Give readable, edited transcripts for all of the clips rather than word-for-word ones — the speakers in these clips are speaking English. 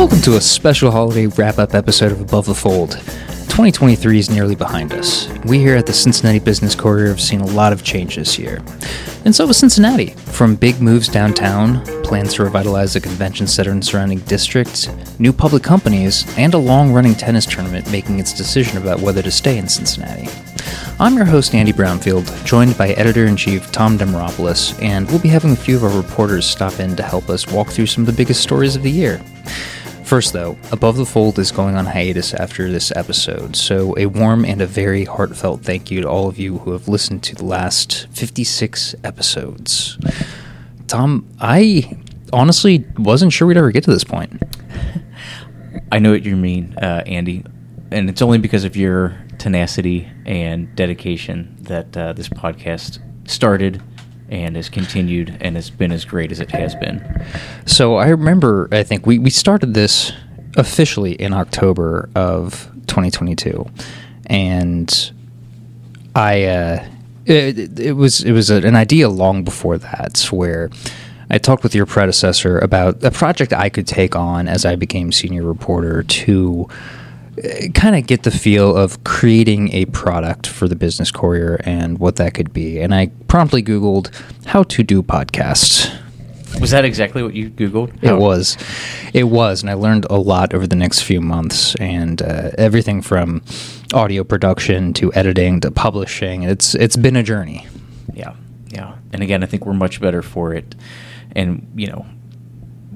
Welcome to a special holiday wrap-up episode of Above the Fold. 2023 is nearly behind us. We here at the Cincinnati Business Courier have seen a lot of change this year. And so has Cincinnati. From big moves downtown, plans to revitalize the convention center and surrounding districts, new public companies, and a long-running tennis tournament making its decision about whether to stay in Cincinnati. I'm your host, Andy Brownfield, joined by Editor-in-Chief Tom Demaropoulos, and we'll be having a few of our reporters stop in to help us walk through some of the biggest stories of the year. First, though, Above the Fold is going on hiatus after this episode, so a warm and a very heartfelt thank you to all of you who have listened to the last 56 episodes. Tom, I honestly wasn't sure we'd ever get to this point. I know what you mean, Andy, and it's only because of your tenacity and dedication that this podcast started and has continued and has been as great as it has been. So I remember, I think we started this officially in October of 2022, and it was an idea long before that, where I talked with your predecessor about a project I could take on as I became senior reporter to kind of get the feel of creating a product for the Business Courier and what that could be. And I promptly Googled how to do podcasts. Was that exactly what you Googled? It was. And I learned a lot over the next few months, and everything from audio production to editing to publishing. It's been a journey. Yeah. And again, I think we're much better for it. And, you know,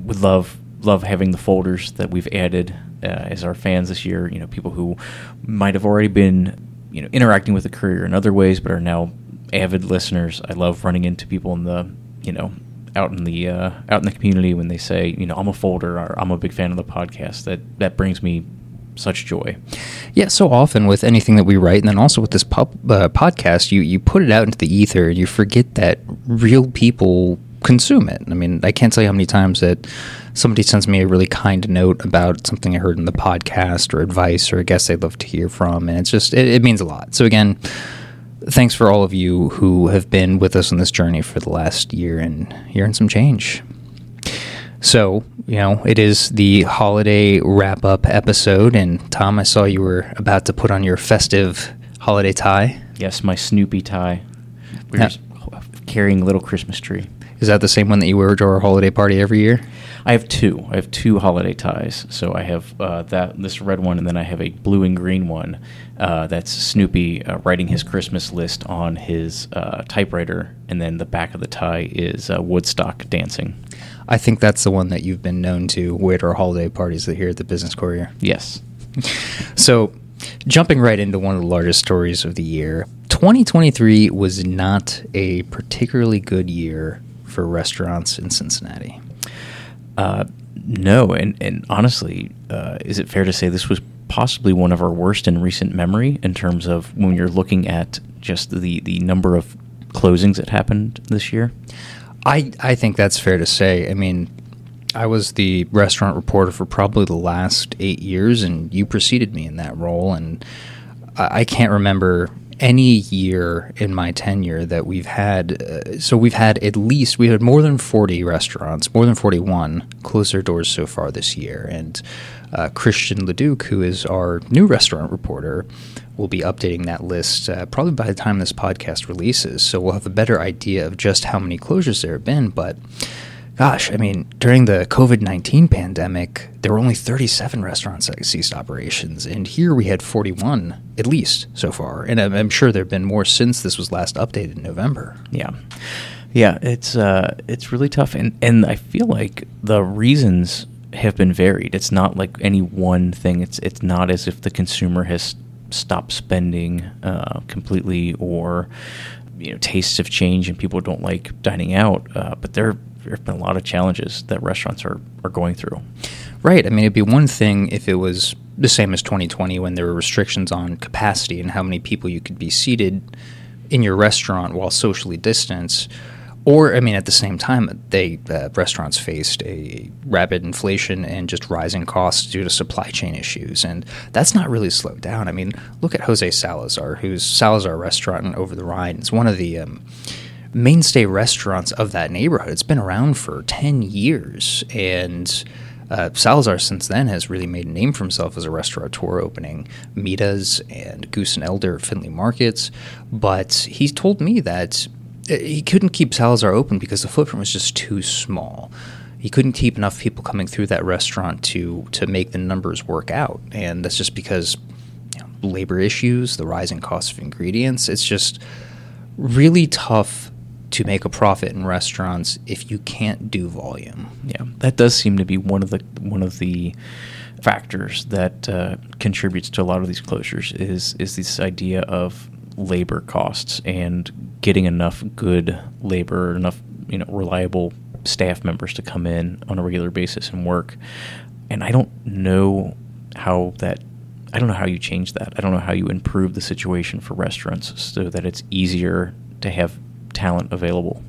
would love having the folders that we've added as our fans this year, you know, people who might have already been, you know, interacting with the Courier in other ways, but are now avid listeners. I love running into people in the, you know, out in the community when they say, you know, I'm a folder or I'm a big fan of the podcast. That brings me such joy. Yeah, so often with anything that we write, and then also with this podcast, you put it out into the ether, and you forget that real people consume it. I mean, I can't tell you how many times that somebody sends me a really kind note about something I heard in the podcast, or advice, or a guest they'd love to hear from, and it's just, it means a lot. So again, thanks for all of you who have been with us on this journey for the last year and some change. So, you know, it is the holiday wrap-up episode, and Tom, I saw you were about to put on your festive holiday tie. Yes, my Snoopy tie. We're just carrying a little Christmas tree. Is that the same one that you wear to our holiday party every year? I have two holiday ties. So I have this red one, and then I have a blue and green one that's Snoopy writing his Christmas list on his typewriter, and then the back of the tie is Woodstock dancing. I think that's the one that you've been known to wear to our holiday parties here at the Business Courier. Yes. So jumping right into one of the largest stories of the year, 2023 was not a particularly good year for restaurants in Cincinnati. No, and honestly, is it fair to say this was possibly one of our worst in recent memory in terms of when you're looking at just the number of closings that happened this year? I think that's fair to say. I mean, I was the restaurant reporter for probably the last 8 years, and you preceded me in that role, and I can't remember any year in my tenure that we've had, we had more than 40 restaurants, more than 41, close their doors so far this year. And Christian LeDuc, who is our new restaurant reporter, will be updating that list probably by the time this podcast releases. So we'll have a better idea of just how many closures there have been. But gosh, I mean, during the COVID-19 pandemic, there were only 37 restaurants that ceased operations, and here we had 41, at least, so far. And I'm sure there have been more since this was last updated in November. Yeah, it's really tough, and I feel like the reasons have been varied. It's not like any one thing. It's not as if the consumer has stopped spending completely, or, you know, tastes have changed and people don't like dining out, but there have been a lot of challenges that restaurants are going through. Right. I mean, it'd be one thing if it was the same as 2020, when there were restrictions on capacity and how many people you could be seated in your restaurant while socially distanced. Or, I mean, at the same time, restaurants faced a rapid inflation and just rising costs due to supply chain issues. And that's not really slowed down. I mean, look at Jose Salazar, whose Salazar restaurant in Over the Rhine is one of the mainstay restaurants of that neighborhood. It's been around for 10 years, and Salazar since then has really made a name for himself as a restaurateur, opening Mita's and Goose and Elder at Findlay Markets, but he told me that he couldn't keep Salazar open because the footprint was just too small. He couldn't keep enough people coming through that restaurant to make the numbers work out, and that's just because labor issues, the rising cost of ingredients. It's just really tough to make a profit in restaurants if you can't do volume. Yeah, that does seem to be one of the factors that contributes to a lot of these closures is this idea of labor costs and getting enough good labor, enough reliable staff members to come in on a regular basis and work. And I don't know how you change that. I don't know how you improve the situation for restaurants so that it's easier to have talent available.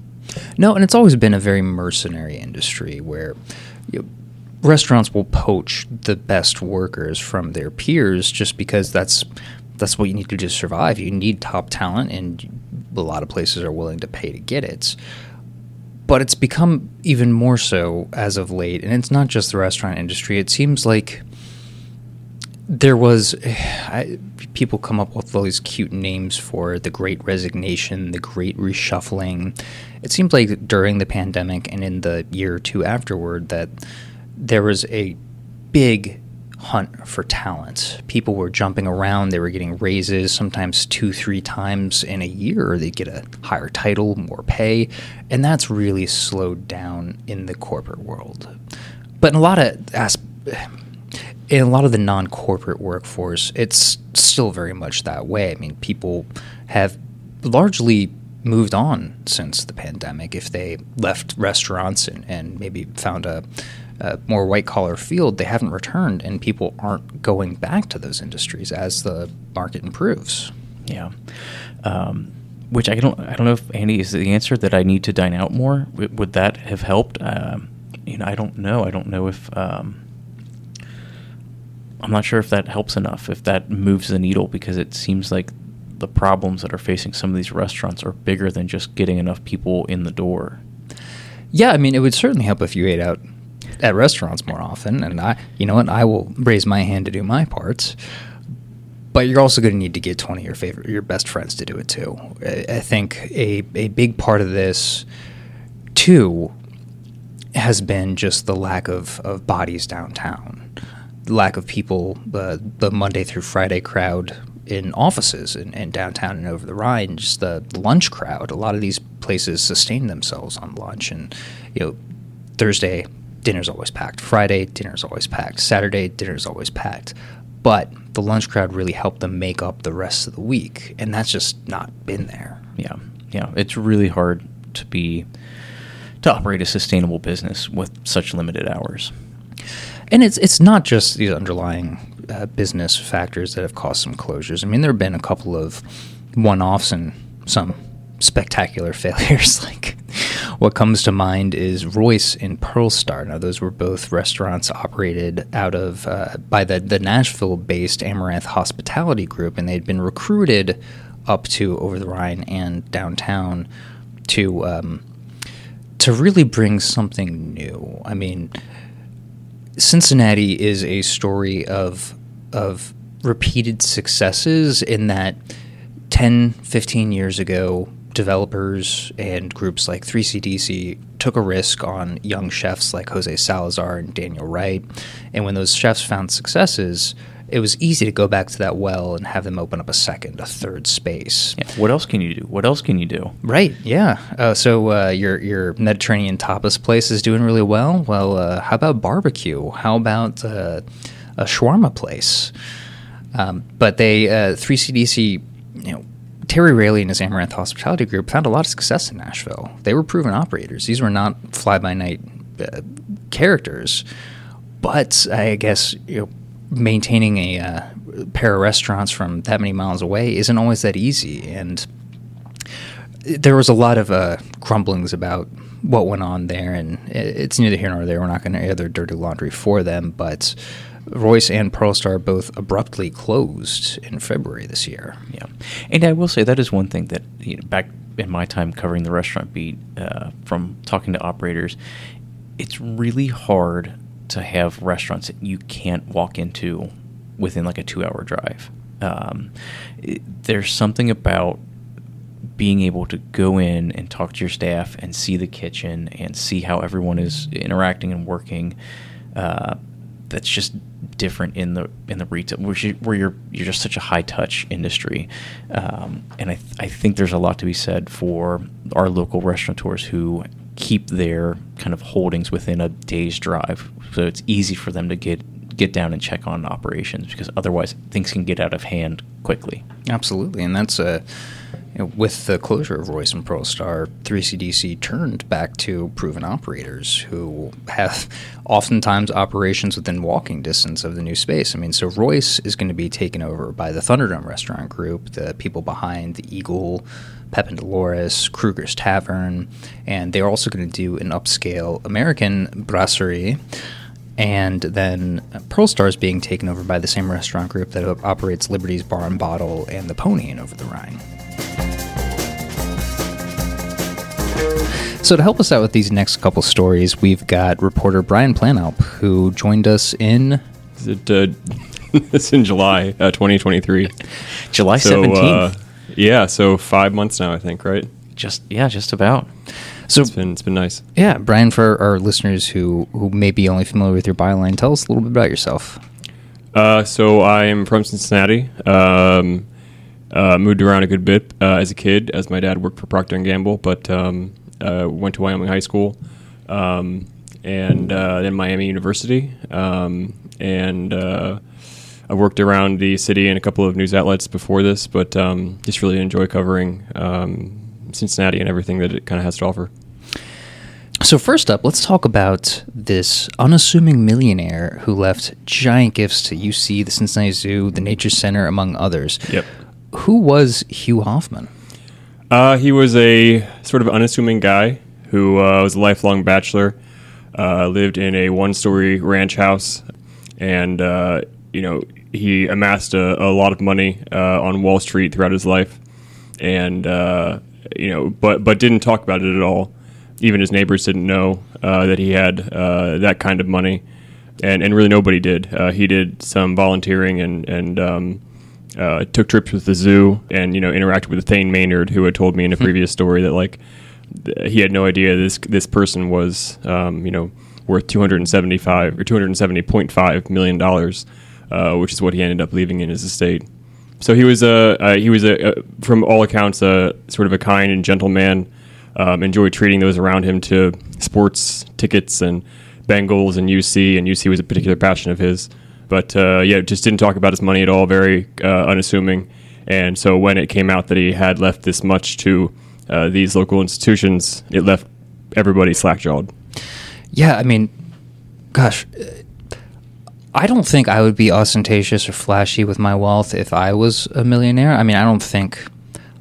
No, and it's always been a very mercenary industry where restaurants will poach the best workers from their peers just because that's what you need to do to survive. You need top talent, and a lot of places are willing to pay to get it. But it's become even more so as of late, and it's not just the restaurant industry. It seems like there was people come up with all these cute names for the Great Resignation, the Great Reshuffling. It seems like during the pandemic and in the year or two afterward that there was a big hunt for talent. People were jumping around. They were getting raises sometimes 2-3 times in a year. They'd get a higher title, more pay, and that's really slowed down in the corporate world. But in a lot of the non-corporate workforce, it's still very much that way. I mean, people have largely moved on since the pandemic. If they left restaurants and maybe found a more white-collar field, they haven't returned, and people aren't going back to those industries as the market improves. Yeah. Which I don't know if, Andy, is the answer that I need to dine out more? Would that have helped? I don't know. I don't know if... I'm not sure if that helps enough, if that moves the needle, because it seems like the problems that are facing some of these restaurants are bigger than just getting enough people in the door. Yeah, I mean, it would certainly help if you ate out at restaurants more often, and I will raise my hand to do my parts. But you're also going to need to get 20 of your best friends to do it too. I think a big part of this too has been just the lack of bodies downtown. Lack of people, the Monday through Friday crowd in offices in downtown and over the Rhine, just the lunch crowd. A lot of these places sustain themselves on lunch, and Thursday dinner's always packed, Friday dinner's always packed, Saturday dinner's always packed. But the lunch crowd really helped them make up the rest of the week, and that's just not been there. Yeah, it's really hard to operate a sustainable business with such limited hours. And it's not just these underlying business factors that have caused some closures. I mean, there have been a couple of one-offs and some spectacular failures. Like what comes to mind is Royce and Pearl Star. Now, those were both restaurants operated out of by the Nashville-based Amaranth Hospitality Group, and they'd been recruited up to over the Rhine and downtown to really bring something new. I mean, Cincinnati is a story of repeated successes in that 10, 15 years ago, developers and groups like 3CDC took a risk on young chefs like Jose Salazar and Daniel Wright. And when those chefs found successes, it was easy to go back to that well and have them open up a second, a third space. Yeah. What else can you do? Right, yeah. So your Mediterranean tapas place is doing really well. Well, how about barbecue? How about a shawarma place? But they, 3CDC, Terry Raley and his Amaranth Hospitality Group found a lot of success in Nashville. They were proven operators. These were not fly-by-night characters. But I guess, maintaining a pair of restaurants from that many miles away isn't always that easy, and there was a lot of grumblings about what went on there, and it's neither here nor there. We're not going to air their dirty laundry for them, but Royce and Pearl Star both abruptly closed in February this year. Yeah, and I will say that is one thing that back in my time covering the restaurant beat, from talking to operators, it's really hard to have restaurants that you can't walk into within like a 2-hour drive. There's something about being able to go in and talk to your staff and see the kitchen and see how everyone is interacting and working. That's just different in the retail, where you're just such a high touch industry. And I think there's a lot to be said for our local restaurateurs who keep their kind of holdings within a day's drive. So it's easy for them to get down and check on operations, because otherwise things can get out of hand quickly. Absolutely. And that's with the closure of Royce and ProStar, 3CDC turned back to proven operators who have oftentimes operations within walking distance of the new space. I mean, so Royce is going to be taken over by the Thunderdome Restaurant Group, the people behind the Eagle, Pep and Dolores, Kruger's Tavern, and they're also going to do an upscale American brasserie. And then ProStar is being taken over by the same restaurant group that operates Liberty's Bar and Bottle and the Pony Inn over the Rhine. So to help us out with these next couple stories, we've got reporter Brian Planalp, who joined us in... It's in July 2023. July 17th. So 5 months now, I think, right? Just about. So it's been nice. Yeah, Brian, for our listeners who may be only familiar with your byline, tell us a little bit about yourself. So I am from Cincinnati. Moved around a good bit as a kid, as my dad worked for Procter & Gamble, but went to Wyoming High School and then Miami University. And I worked around the city in a couple of news outlets before this, but just really enjoy covering Cincinnati and everything that it kind of has to offer. So first up, let's talk about this unassuming millionaire who left giant gifts to UC, the Cincinnati Zoo, the Nature Center, among others. Yep. Who was Hugh Hoffman? He was a sort of unassuming guy who was a lifelong bachelor, lived in a one-story ranch house, and he amassed a lot of money on Wall Street throughout his life, and but didn't talk about it at all. Even his neighbors didn't know that he had that kind of money, and really nobody did. He did some volunteering and took trips with the zoo and interacted with Thane Maynard, who had told me in a previous story that he had no idea this person was worth $270.5 million, which is what he ended up leaving in his estate. So he was from all accounts sort of a kind and gentle man. Enjoyed treating those around him to sports tickets and Bengals and UC, and UC was a particular passion of his. But just didn't talk about his money at all. Very unassuming. And so when it came out that he had left this much to these local institutions, it left everybody slack-jawed. Yeah, I mean, gosh, I don't think I would be ostentatious or flashy with my wealth if I was a millionaire. I mean, I don't think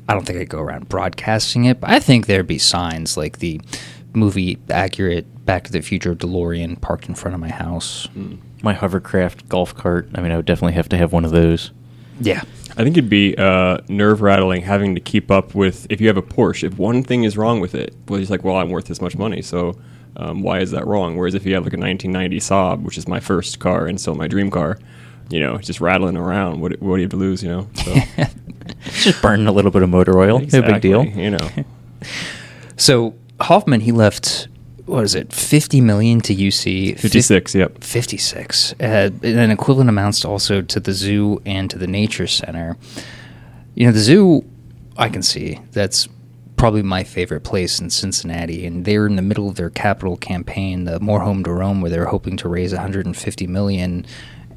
I'd go around broadcasting it, but I think there'd be signs like the movie-accurate Back to the Future DeLorean parked in front of my house. Mm. My hovercraft golf cart. I mean, I would definitely have to have one of those. Yeah. I think it'd be nerve-rattling having to keep up with, if you have a Porsche, if one thing is wrong with it, well, he's like, well, I'm worth this much money, so why is that wrong? Whereas if you have like a 1990 Saab, which is my first car and still my dream car, just rattling around, what do you have to lose, So. Just burning a little bit of motor oil. Exactly. No big deal. So Hoffman, he left... What is it, $50 million to UC? 56, yep. 56. And equivalent amounts also to the zoo and to the Nature Center. The zoo, I can see, that's probably my favorite place in Cincinnati, and they're in the middle of their capital campaign, the More Home to Rome, where they're hoping to raise $150 million.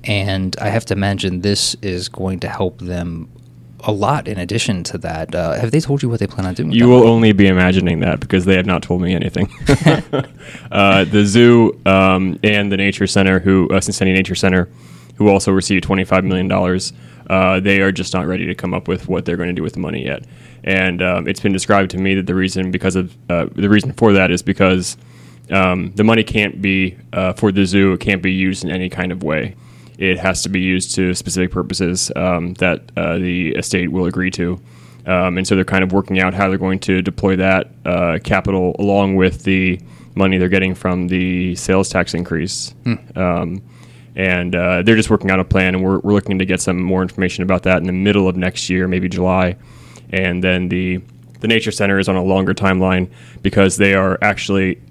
And I have to imagine this is going to help them a lot in addition to that. Have they told you what they plan on doing? You will only be imagining that, because they have not told me anything. The zoo and the Nature Center, Cincinnati Nature Center, who also received $25 million, they are just not ready to come up with what they're going to do with the money yet. And it's been described to me that the reason for that is because the money can't be, for the zoo, it can't be used in any kind of way. It has to be used to specific purposes that the estate will agree to. And so they're kind of working out how they're going to deploy that capital along with the money they're getting from the sales tax increase. And they're just working on a plan, and we're looking to get some more information about that in the middle of next year, maybe July. And then the Nature Center is on a longer timeline because they are actually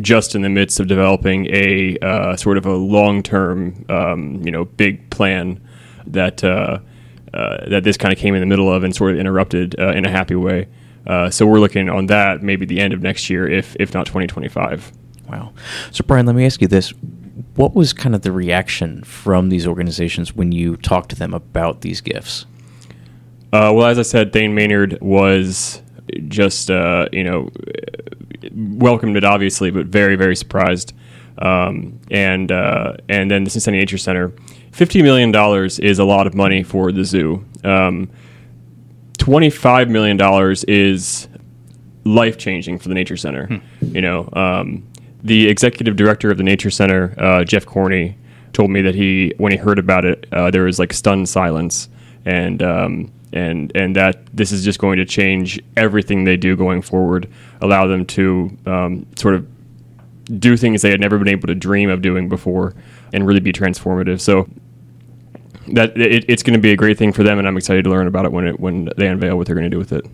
just in the midst of developing a sort of a long-term, big plan that that this kind of came in the middle of and sort of interrupted in a happy way. So we're looking on that maybe the end of next year, if not 2025. Wow. So, Brian, let me ask you this. What was kind of the reaction from these organizations when you talked to them about these gifts? Well, as I said, Thane Maynard was just, welcomed it, obviously, but very, very surprised. And then the Cincinnati Nature Center. $50 million is a lot of money for the zoo. $25 million is life-changing for the Nature Center. The executive director of the Nature Center, Jeff Corney, told me that when he heard about it, there was like stunned silence, and that this is just going to change everything they do going forward, allow them to sort of do things they had never been able to dream of doing before, and really be transformative. So that it's going to be a great thing for them, and I'm excited to learn about it when they unveil what they're going to do with it.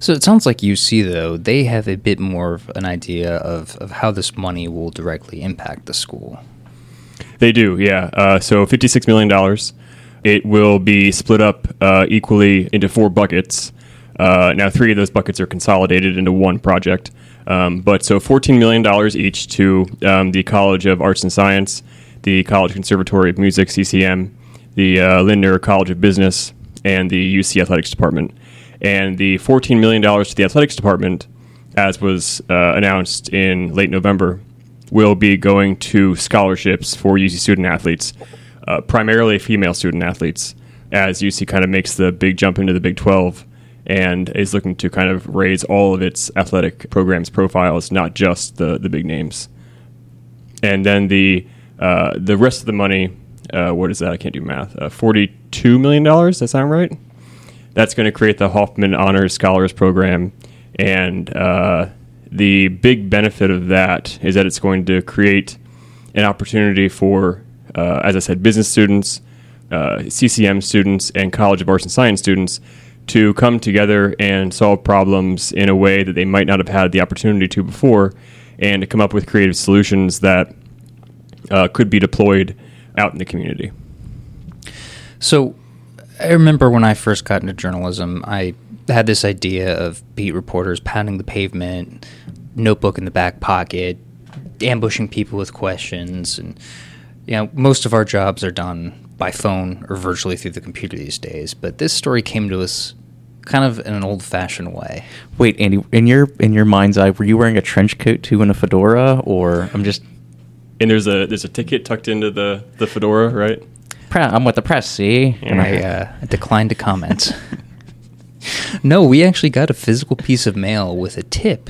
So it sounds like UC, though, they have a bit more of an idea of how this money will directly impact the school. They do, yeah. So $56 million. It will be split up equally into four buckets. Now, three of those buckets are consolidated into one project. So $14 million each to the College of Arts and Science, the College Conservatory of Music, CCM, the Lindner College of Business, and the UC Athletics Department. And the $14 million to the athletics department, as was announced in late November, will be going to scholarships for UC student-athletes, primarily female student-athletes, as UC kind of makes the big jump into the Big 12 and is looking to kind of raise all of its athletic programs' profiles, not just the big names. And then the rest of the money, what is that? I can't do math. $42 million, does that sound right? That's going to create the Hoffman Honors Scholars Program, and the big benefit of that is that it's going to create an opportunity for, as I said, business students, CCM students, and College of Arts and Science students to come together and solve problems in a way that they might not have had the opportunity to before, and to come up with creative solutions that could be deployed out in the community. So, I remember when I first got into journalism, I had this idea of beat reporters pounding the pavement, notebook in the back pocket, ambushing people with questions. And, most of our jobs are done by phone or virtually through the computer these days. But this story came to us kind of in an old-fashioned way. Wait, Andy, in your mind's eye, were you wearing a trench coat, too, and a fedora? Or I'm just... And there's a ticket tucked into the fedora, right? I'm with the press, see? And I declined to comment. No, we actually got a physical piece of mail with a tip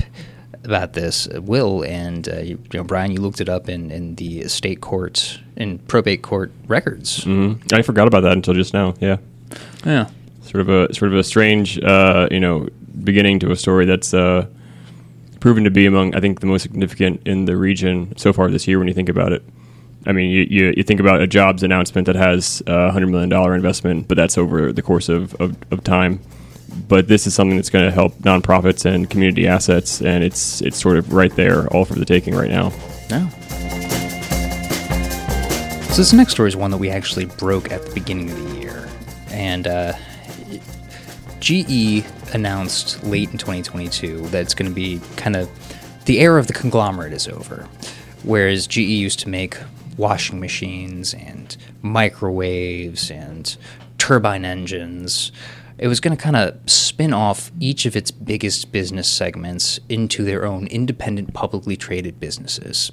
about this, Will. And, Brian, you looked it up in the estate court, in probate court records. Mm-hmm. I forgot about that until just now, yeah. Yeah. Sort of a strange, beginning to a story that's proven to be among, I think, the most significant in the region so far this year when you think about it. I mean, you think about a jobs announcement that has a $100 million investment, but that's over the course of time. But this is something that's going to help nonprofits and community assets, and it's sort of right there, all for the taking right now. Yeah. So this next story is one that we actually broke at the beginning of the year. And GE announced late in 2022 that it's going to be kind of the era of the conglomerate is over, whereas GE used to make washing machines and microwaves and turbine engines. It was going to kind of spin off each of its biggest business segments into their own independent, publicly traded businesses.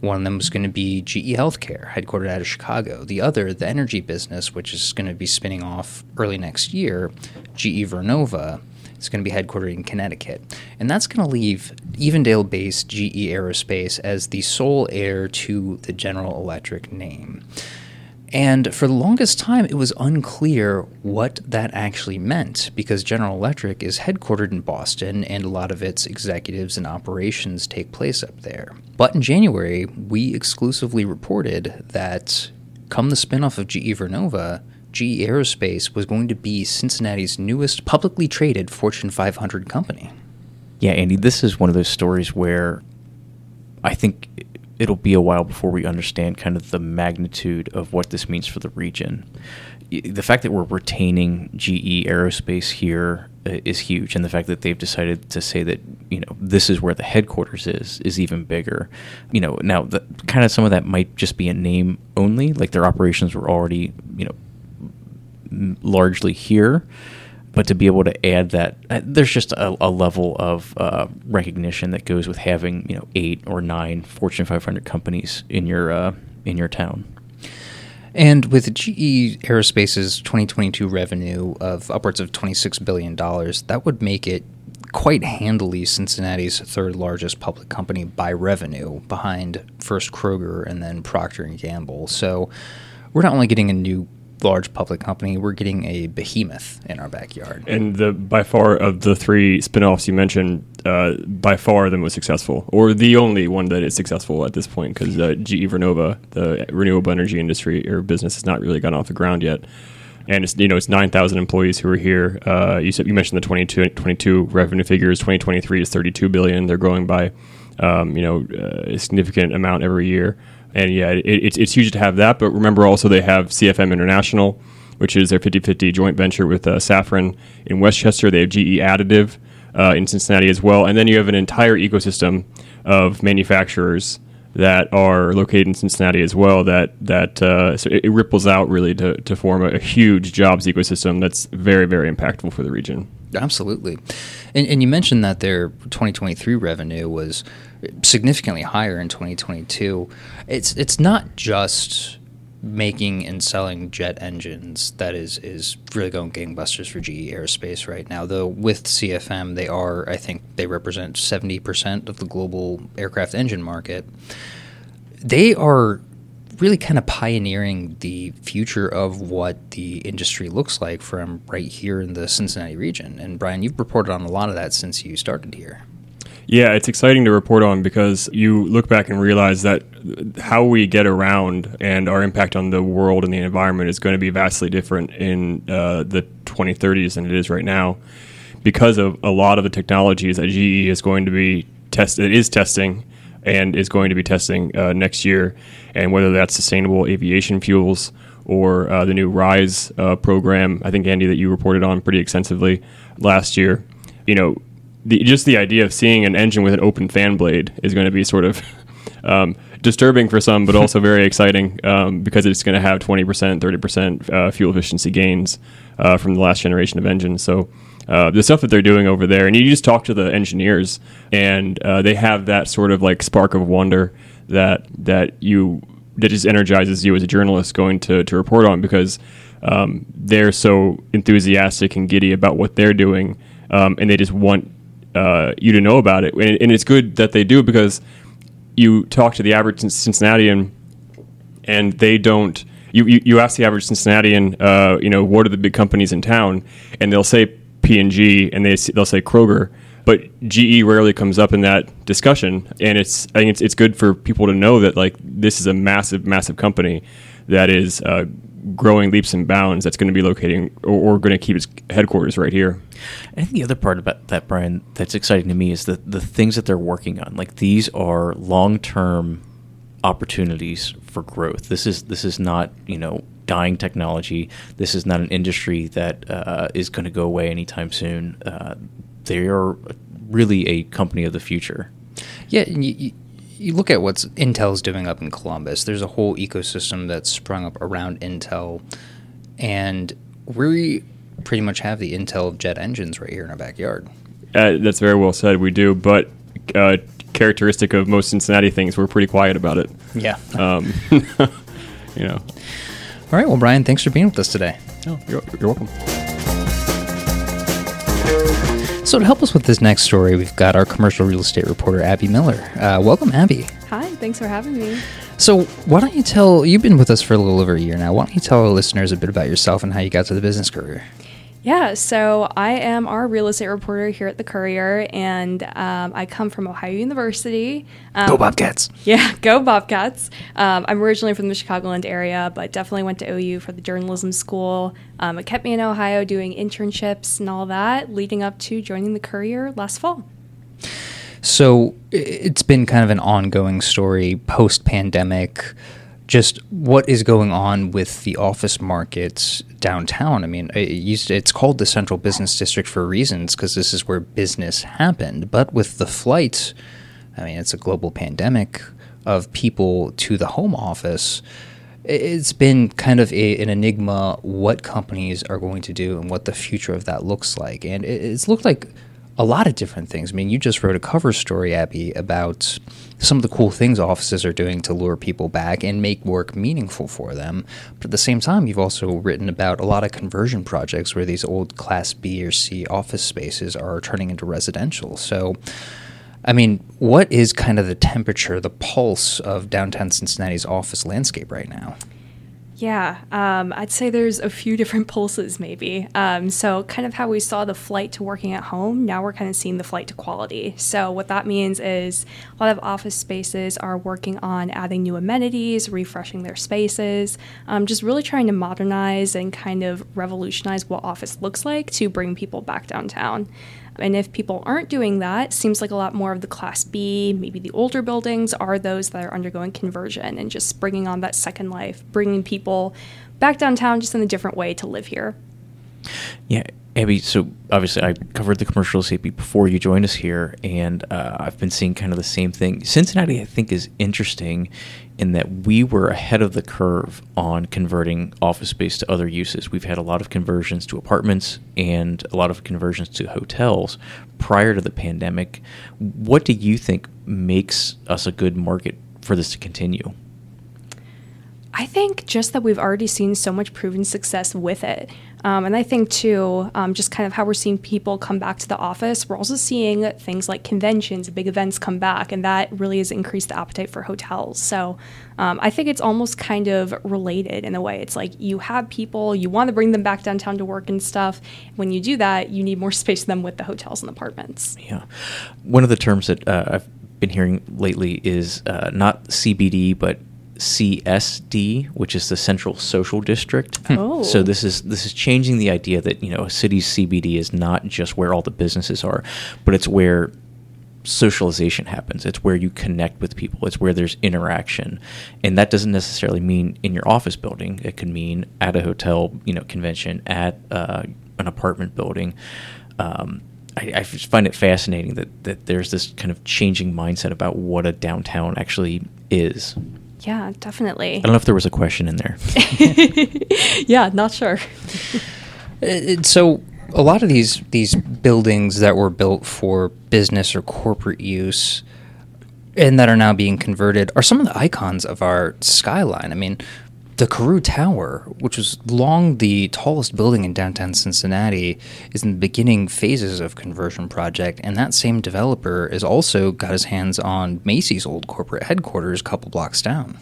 One of them was going to be GE Healthcare, headquartered out of Chicago. The other, the energy business, which is going to be spinning off early next year, GE Vernova. It's going to be headquartered in Connecticut. And that's going to leave Evendale-based GE Aerospace as the sole heir to the General Electric name. And for the longest time, it was unclear what that actually meant, because General Electric is headquartered in Boston, and a lot of its executives and operations take place up there. But in January, we exclusively reported that come the spinoff of GE Vernova, GE Aerospace was going to be Cincinnati's newest publicly traded Fortune 500 company. Yeah, Andy, this is one of those stories where I think it'll be a while before we understand kind of the magnitude of what this means for the region. The fact that we're retaining GE Aerospace here is huge, and the fact that they've decided to say that, you know, this is where the headquarters is even bigger. You know, now kind of some of that might just be a name only, like their operations were already, you know, largely here. But to be able to add that, there's just a level of recognition that goes with having, you know, 8 or 9 Fortune 500 companies in your town. And with GE Aerospace's 2022 revenue of upwards of $26 billion, that would make it quite handily Cincinnati's third largest public company by revenue, behind first Kroger and then Procter & Gamble. So we're not only getting a new large public company, we're getting a behemoth in our backyard. And by far of the 3 spinoffs you mentioned, by far the most successful, or the only one that is successful at this point, because GE Vernova, the renewable energy industry or business, has not really gotten off the ground yet. And it's, you know, it's 9,000 employees who are here. You mentioned the 2022 revenue figures. 2023 is $32 billion. They're growing by a significant amount every year. And yeah, it's huge to have that. But remember also they have CFM International, which is their 50-50 joint venture with Safran in Westchester. They have GE Additive in Cincinnati as well. And then you have an entire ecosystem of manufacturers that are located in Cincinnati as well. So it ripples out really to form a huge jobs ecosystem that's very, very impactful for the region. Absolutely. And you mentioned that their 2023 revenue was significantly higher in 2022. It's not just making and selling jet engines that is really going gangbusters for GE Aerospace right now. Though with CFM, they represent 70% of the global aircraft engine market. They are really kind of pioneering the future of what the industry looks like from right here in the Cincinnati region. And Brian, you've reported on a lot of that since you started here. Yeah, it's exciting to report on, because you look back and realize that how we get around and our impact on the world and the environment is going to be vastly different in the 2030s than it is right now, because of a lot of the technologies that GE is going to be testing next year. And whether that's sustainable aviation fuels or the new RISE program, I think, Andy, that you reported on pretty extensively last year, you know, just the idea of seeing an engine with an open fan blade is going to be sort of disturbing for some, but also very exciting, because it's going to have 20%, 30% fuel efficiency gains from the last generation of engines. So the stuff that they're doing over there, and you just talk to the engineers, and they have that sort of like spark of wonder that just energizes you as a journalist going to report on, because they're so enthusiastic and giddy about what they're doing, and they just want you to know about it. And it's good that they do, because you talk to the average Cincinnatian and they don't. You ask the average Cincinnatian, what are the big companies in town, and they'll say P&G and they'll say Kroger, but GE rarely comes up in that discussion. And I think it's good for people to know that, like, this is a massive, massive company that is growing leaps and bounds, that's going to be locating or going to keep its headquarters right here. I think the other part about that, Brian, that's exciting to me is the things that they're working on. Like, these are long-term opportunities for growth. This is not, you know, dying technology. This is not an industry that is going to go away anytime soon. They are really a company of the future. Yeah, and you look at what Intel's doing up in Columbus. There's a whole ecosystem that's sprung up around Intel, and we pretty much have the Intel jet engines right here in our backyard. That's very well said. We do, but characteristic of most Cincinnati things, we're pretty quiet about it. Yeah. You know. All right. Well, Brian, thanks for being with us today. Oh, you're welcome. So to help us with this next story, we've got our commercial real estate reporter, Abby Miller. Welcome, Abby. Hi, thanks for having me. So why don't you tell, you've been with us for a little over a year now, why don't you tell our listeners a bit about yourself and how you got to the business career? Yeah, so I am our real estate reporter here at the Courier, and I come from Ohio University. Go Bobcats! Yeah, go Bobcats! I'm originally from the Chicagoland area, but definitely went to OU for the journalism school. It kept me in Ohio doing internships and all that, leading up to joining the Courier last fall. So it's been kind of an ongoing story post-pandemic. Just what is going on with the office markets downtown? I mean, it's called the Central Business District for reasons, because this is where business happened. But with the flight, I mean, it's a global pandemic of people to the home office. It's been kind of an enigma what companies are going to do and what the future of that looks like. And it's looked like a lot of different things. I mean, you just wrote a cover story, Abby, about some of the cool things offices are doing to lure people back and make work meaningful for them. But at the same time, you've also written about a lot of conversion projects where these old Class B or C office spaces are turning into residential. So, I mean, what is kind of the temperature, the pulse of downtown Cincinnati's office landscape right now? Yeah, I'd say there's a few different pulses maybe. So kind of how we saw the flight to working at home, now we're kind of seeing the flight to quality. So what that means is a lot of office spaces are working on adding new amenities, refreshing their spaces, just really trying to modernize and kind of revolutionize what office looks like to bring people back downtown. And if people aren't doing that, it seems like a lot more of the Class B, maybe the older buildings, are those that are undergoing conversion and just bringing on that second life, bringing people back downtown just in a different way to live here. Yeah, Abby, so obviously I covered the commercial estate before you joined us here, and I've been seeing kind of the same thing. Cincinnati, I think, is interesting in that we were ahead of the curve on converting office space to other uses. We've had a lot of conversions to apartments and a lot of conversions to hotels prior to the pandemic. What do you think makes us a good market for this to continue? I think just that we've already seen so much proven success with it. And I think, too, just kind of how we're seeing people come back to the office, we're also seeing things like conventions, big events come back, and that really has increased the appetite for hotels. So I think it's almost kind of related in a way. It's like you have people, you want to bring them back downtown to work and stuff. When you do that, you need more space for them with the hotels and apartments. Yeah. One of the terms that I've been hearing lately is not CBD, but CSD, which is the Central Social District. Oh. So this is changing the idea that, you know, a city's CBD is not just where all the businesses are, but it's where socialization happens. It's where you connect with people. It's where there's interaction. And that doesn't necessarily mean in your office building. It could mean at a hotel, you know, convention, at an apartment building. I find it fascinating that there's this kind of changing mindset about what a downtown actually is. Yeah, definitely. I don't know if there was a question in there. Yeah, not sure. So a lot of these buildings that were built for business or corporate use and that are now being converted are some of the icons of our skyline. I mean, the Carew Tower, which was long the tallest building in downtown Cincinnati, is in the beginning phases of conversion project, and that same developer has also got his hands on Macy's old corporate headquarters a couple blocks down.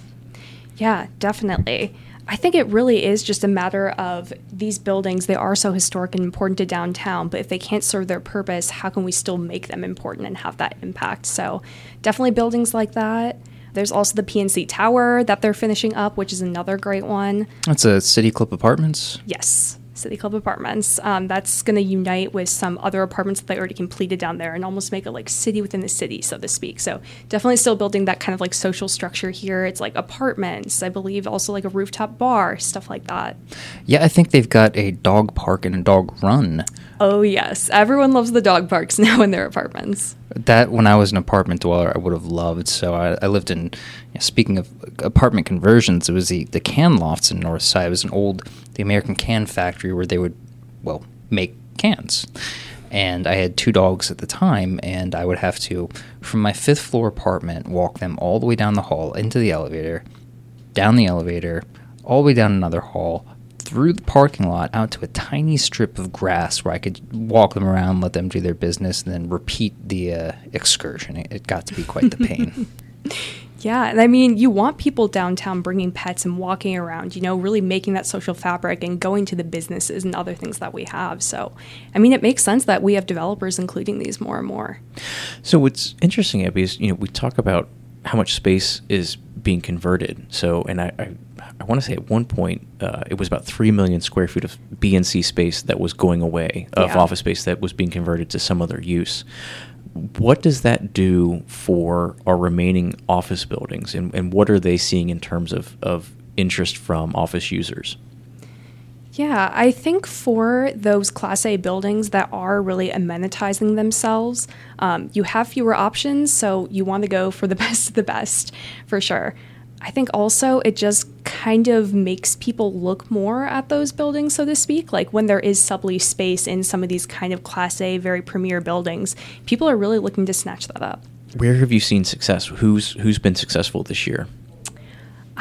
Yeah, definitely. I think it really is just a matter of these buildings, they are so historic and important to downtown, but if they can't serve their purpose, how can we still make them important and have that impact? So definitely buildings like that. There's also the PNC Tower that they're finishing up, which is another great one. That's a City Club Apartments? Yes, City Club Apartments. That's going to unite with some other apartments that they already completed down there and almost make it like city within the city, so to speak. So definitely still building that kind of like social structure here. It's like apartments, I believe, also like a rooftop bar, stuff like that. Yeah, I think they've got a dog park and a dog run. Oh, yes. Everyone loves the dog parks now in their apartments. That, when I was an apartment dweller, I would have loved. So I lived in, speaking of apartment conversions, it was the can lofts in Northside. It was an old, the American Can Factory where they would, well, make cans. And I had two dogs at the time, and I would have to, from my fifth floor apartment, walk them all the way down the hall, into the elevator, down the elevator, all the way down another hall, through the parking lot out to a tiny strip of grass where I could walk them around, let them do their business, and then repeat the excursion. It got to be quite the pain. Yeah, and I mean, you want people downtown bringing pets and walking around, you know, really making that social fabric and going to the businesses and other things that we have. So, I mean, it makes sense that we have developers including these more and more. So what's interesting, Abby, is, you know, we talk about how much space is being converted. So, and I want to say at one point, it was about 3 million square feet of B&C space that was going away, of office space that was being converted to some other use. What does that do for our remaining office buildings, and what are they seeing in terms of interest from office users? Yeah, I think for those Class A buildings that are really amenitizing themselves, you have fewer options, so you want to go for the best of the best, for sure. I think also it just kind of makes people look more at those buildings, so to speak. Like when there is sublease space in some of these kind of Class A, very premier buildings, people are really looking to snatch that up. Where have you seen success? Who's been successful this year?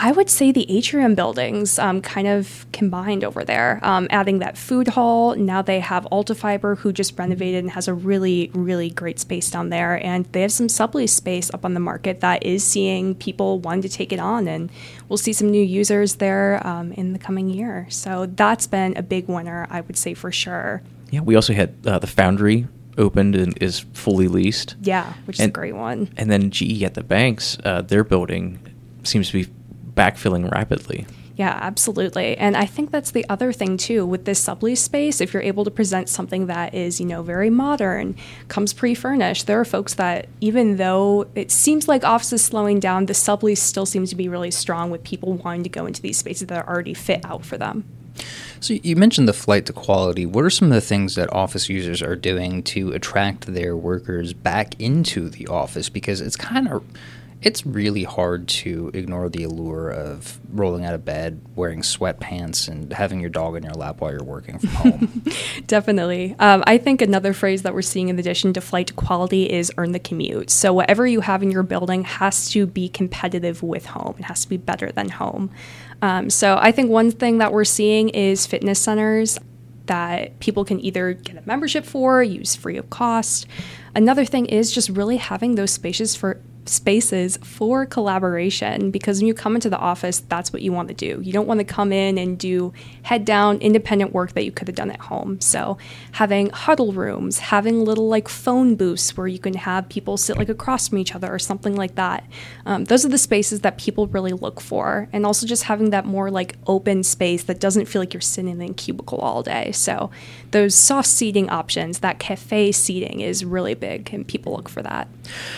I would say the atrium buildings kind of combined over there, adding that food hall. Now they have AltaFiber, who just renovated and has a really, really great space down there. And they have some sublease space up on the market that is seeing people wanting to take it on. And we'll see some new users there in the coming year. So that's been a big winner, I would say, for sure. Yeah, we also had the Foundry opened and is fully leased. Yeah, which is a great one. And then GE at the Banks, their building seems to be backfilling rapidly. Yeah, absolutely. And I think that's the other thing too with this sublease space. If you're able to present something that is, you know, very modern, comes pre-furnished, there are folks that, even though it seems like office is slowing down, the sublease still seems to be really strong with people wanting to go into these spaces that are already fit out for them. So you mentioned the flight to quality. What are some of the things that office users are doing to attract their workers back into the office? Because it's really hard to ignore the allure of rolling out of bed, wearing sweatpants, and having your dog in your lap while you're working from home. Definitely. I think another phrase that we're seeing in addition to flight to quality is earn the commute. So whatever you have in your building has to be competitive with home. It has to be better than home. So I think one thing that we're seeing is fitness centers that people can either get a membership for, use free of cost. Another thing is just really having those spaces for collaboration, because when you come into the office, that's what you want to do. You don't want to come in and do head down independent work that you could have done at home. So having huddle rooms, having little like phone booths where you can have people sit like across from each other or something like that. Those are the spaces that people really look for. And also just having that more like open space that doesn't feel like you're sitting in a cubicle all day. So those soft seating options, that cafe seating is really big and people look for that.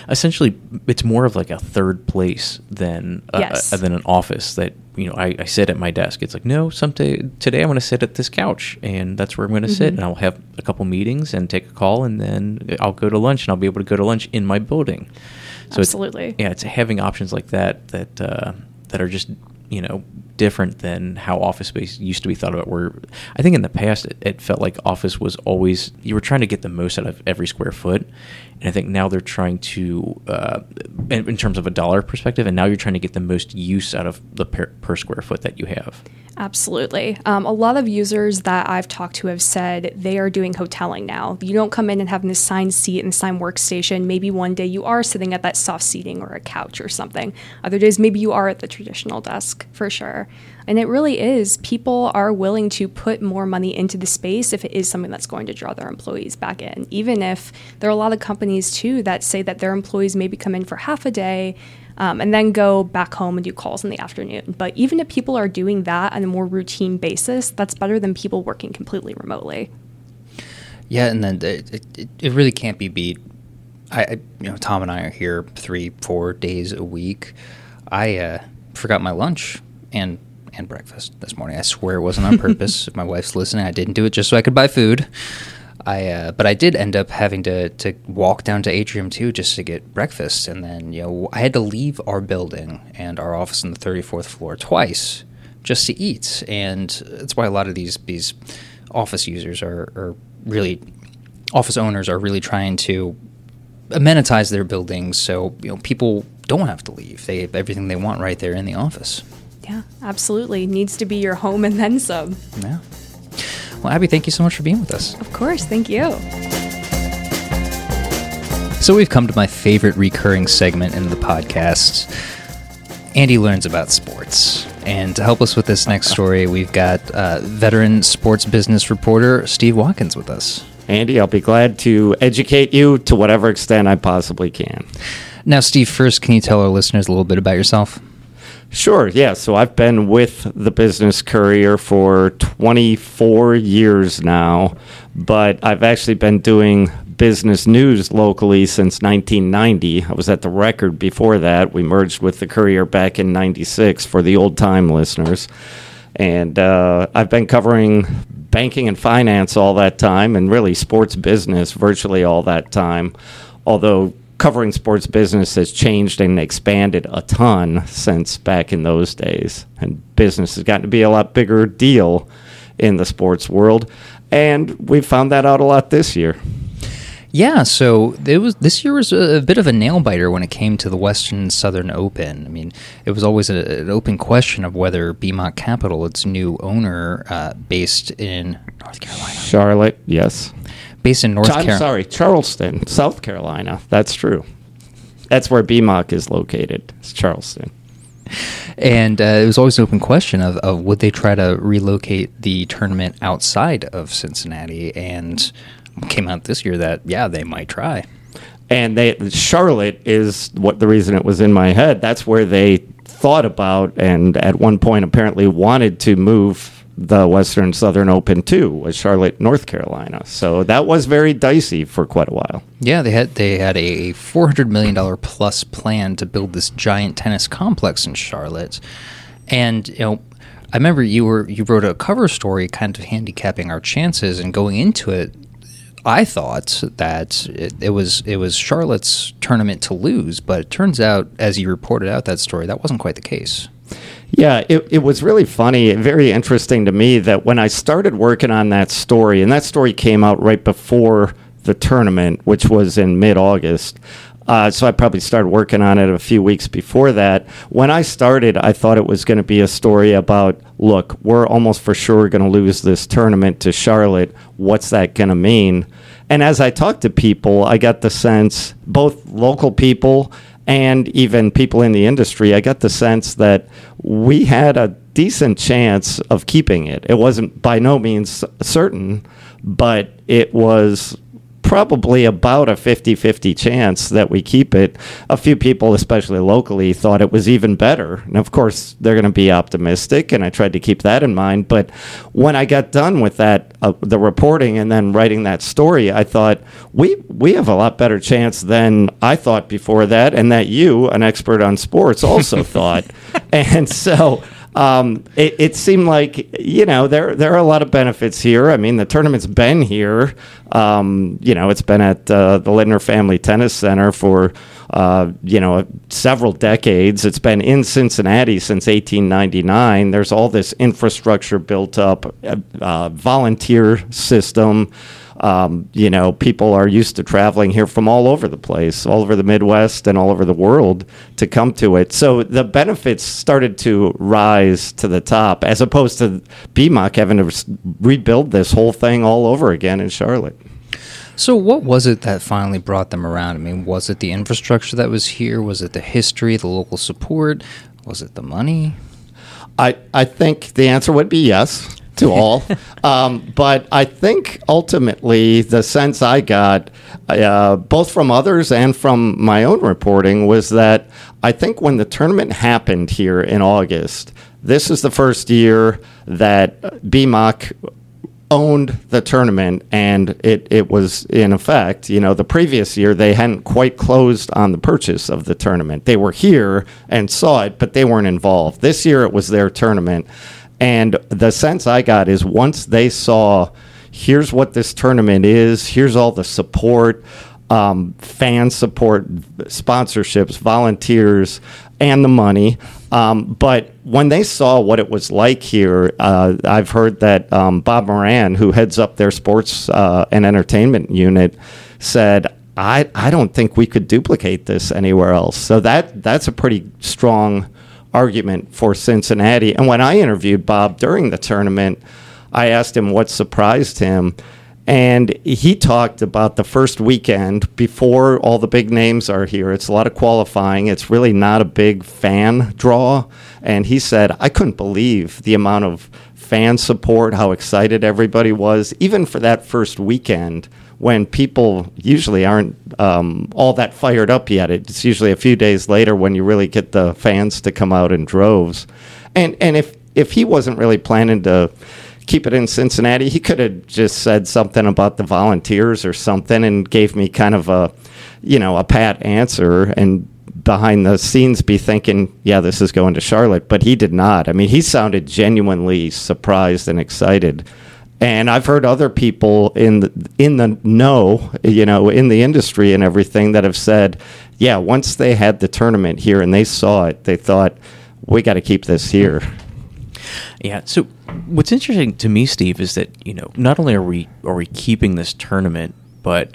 Essentially, it's more of like a third place than an office that, you know, I sit at my desk. It's like, no, today I'm going to sit at this couch and that's where I'm going to sit. And I'll have a couple meetings and take a call and then I'll go to lunch, and I'll be able to go to lunch in my building. So absolutely. It's having options like that are just, you know, different than how office space used to be thought about, where I think in the past it felt like office was always, you were trying to get the most out of every square foot. And I think now they're trying to, in terms of a dollar perspective, and now you're trying to get the most use out of the per square foot that you have. Absolutely. A lot of users that I've talked to have said they are doing hoteling now. You don't come in and have an assigned seat and assigned workstation. Maybe one day you are sitting at that soft seating or a couch or something. Other days, maybe you are at the traditional desk, for sure. And it really is. People are willing to put more money into the space if it is something that's going to draw their employees back in. Even if there are a lot of companies, too, that say that their employees maybe come in for half a day and then go back home and do calls in the afternoon. But even if people are doing that on a more routine basis, that's better than people working completely remotely. Yeah, and then it really can't be beat. Tom and I are here 3-4 days a week. I forgot my lunch and breakfast this morning. I swear it wasn't on purpose. If my wife's listening, I didn't do it just so I could buy food. But I did end up having to walk down to Atrium 2 just to get breakfast. And then, you know, I had to leave our building and our office on the 34th floor twice just to eat. And that's why a lot of these office users are really, office owners are really trying to amenitize their buildings so, you know, people don't have to leave. They have everything they want right there in the office. Yeah, absolutely. Needs to be your home and then some. Yeah. Well, Abby, thank you so much for being with us. Of course. Thank you. So we've come to my favorite recurring segment in the podcast. Andy learns about sports. And to help us with this next story, we've got veteran sports business reporter Steve Watkins with us. Andy, I'll be glad to educate you to whatever extent I possibly can. Now, Steve, first, can you tell our listeners a little bit about yourself? Sure, yeah. So I've been with the Business Courier for 24 years now, but I've actually been doing business news locally since 1990. I was at the Record before that. We merged with the Courier back in 96 for the old-time listeners. And I've been covering banking and finance all that time and really sports business virtually all that time, although covering sports business has changed and expanded a ton since back in those days. And business has gotten to be a lot bigger deal in the sports world. And we found that out a lot this year. Yeah, so this year was a bit of a nail-biter when it came to the Western Southern Open. I mean, it was always an open question of whether BMOC Capital, its new owner, based in North Carolina. Charlotte, yes. Based in North Carolina. I'm sorry, Charleston, South Carolina. That's true. That's where BMOC is located. It's Charleston. And it was always an open question of would they try to relocate the tournament outside of Cincinnati, and came out this year that, yeah, they might try. And Charlotte is the reason it was in my head. That's where they thought about and at one point apparently wanted to move the Western Southern Open to, was Charlotte, North Carolina. So that was very dicey for quite a while. Yeah, they had a $400 million plus plan to build this giant tennis complex in Charlotte. And, you know, I remember you wrote a cover story kind of handicapping our chances, and going into it, I thought that it was Charlotte's tournament to lose, but it turns out, as you reported out that story, that wasn't quite the case. Yeah, it was really funny and very interesting to me that when I started working on that story, and that story came out right before the tournament, which was in mid-August, so I probably started working on it a few weeks before that. When I started, I thought it was going to be a story about, look, we're almost for sure going to lose this tournament to Charlotte. What's that going to mean? And as I talked to people, I got the sense, both local people and even people in the industry, I got the sense that we had a decent chance of keeping it. It wasn't by no means certain, but it was probably about a 50-50 chance that we keep it. A few people, especially locally, thought it was even better. And of course, they're going to be optimistic, and I tried to keep that in mind. But when I got done with that, the reporting and then writing that story, I thought, we have a lot better chance than I thought before that, and that you, an expert on sports, also thought. And so it seemed like, you know, there are a lot of benefits here. I mean, the tournament's been here. You know, it's been at the Lindner Family Tennis Center for, you know, several decades. It's been in Cincinnati since 1899. There's all this infrastructure built up, volunteer system. You know, people are used to traveling here from all over the place, all over the Midwest and all over the world to come to it. So the benefits started to rise to the top, as opposed to BMOC having to rebuild this whole thing all over again in Charlotte. So what was it that finally brought them around? I mean, was it the infrastructure that was here? Was it the history, the local support? Was it the money? I think the answer would be yes to all. But I think ultimately the sense I got, both from others and from my own reporting, was that I think when the tournament happened here in August, this is the first year that BMOC owned the tournament, and it was in effect, you know, the previous year they hadn't quite closed on the purchase of the tournament. They were here and saw it, but they weren't involved. This year it was their tournament. And the sense I got is once they saw, here's what this tournament is, here's all the support, fan support, sponsorships, volunteers, and the money. But when they saw what it was like here, I've heard that Bob Moran, who heads up their sports and entertainment unit, said, I don't think we could duplicate this anywhere else. So that's a pretty strong argument for Cincinnati. And when I interviewed Bob during the tournament, I asked him what surprised him, And he talked about the first weekend before all the big names are here. It's a lot of qualifying. It's really not a big fan draw. And he said, I couldn't believe the amount of fan support, how excited everybody was, even for that first weekend when people usually aren't all that fired up yet. It's usually a few days later when you really get the fans to come out in droves. And if he wasn't really planning to keep it in Cincinnati, he could have just said something about the volunteers or something and gave me kind of a pat answer, and behind the scenes be thinking, yeah, this is going to Charlotte. But he did not. I mean, he sounded genuinely surprised and excited. And I've heard other people in the industry and everything that have said, yeah, once they had the tournament here and they saw it, they thought, we got to keep this here. Yeah. So what's interesting to me, Steve, is that, not only are we keeping this tournament, but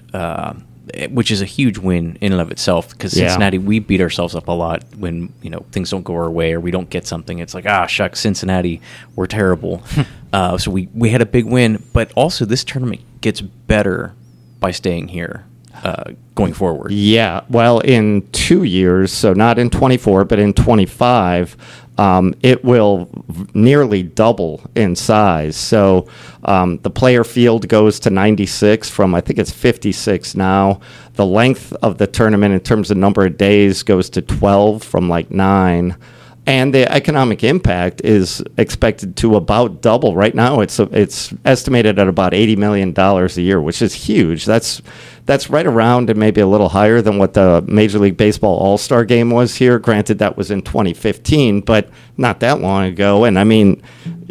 which is a huge win in and of itself, because Cincinnati, we beat ourselves up a lot when, things don't go our way or we don't get something. It's like, shucks, Cincinnati, we're terrible. So we had a big win, but also this tournament gets better by staying here going forward. Yeah. Well, in 2 years, so not in 24, but in 25, it will nearly double in size. So the player field goes to 96 from, I think it's 56 now. The length of the tournament in terms of number of days goes to 12 from like 9. And the economic impact is expected to about double. Right now, it's estimated at about $80 million a year, which is huge. That's right around and maybe a little higher than what the Major League Baseball All-Star Game was here. Granted, that was in 2015, but not that long ago. And I mean,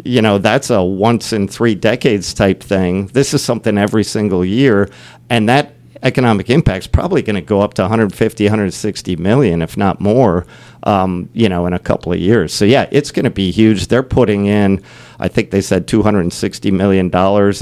that's a once in 3 decades type thing. This is something every single year, and that economic impact's probably going to go up to 150, 160 million, if not more, in a couple of years. So yeah, it's going to be huge. They're putting in, I think they said $260 million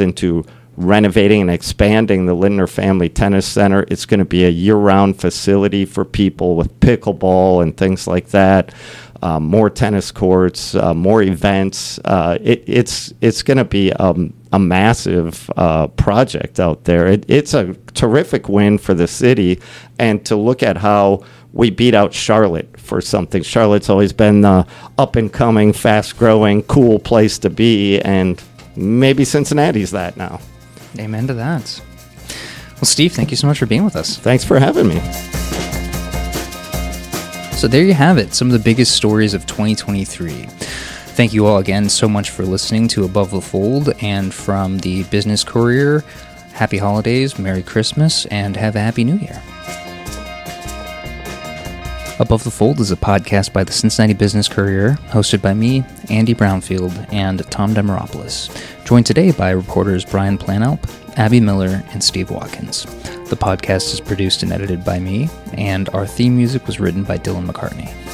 into renovating and expanding the Lindner Family Tennis Center. It's going to be a year-round facility for people with pickleball and things like that. More tennis courts, more events. It's going to be a massive project out there. It's a terrific win for the city, and to look at how we beat out Charlotte for something. Charlotte's always been the up-and-coming, fast-growing, cool place to be, and maybe Cincinnati's that now. Amen to that. Well, Steve, thank you so much for being with us. Thanks for having me. So there you have it, some of the biggest stories of 2023. Thank you all again so much for listening to Above the Fold, and from the Business Courier, happy holidays, Merry Christmas, and have a Happy New Year. Above the Fold is a podcast by the Cincinnati Business Courier, hosted by me, Andy Brownfield, and Tom Demaropoulos, joined today by reporters Brian Planalp, Abby Miller, and Steve Watkins. The podcast is produced and edited by me, and our theme music was written by Dylan McCartney.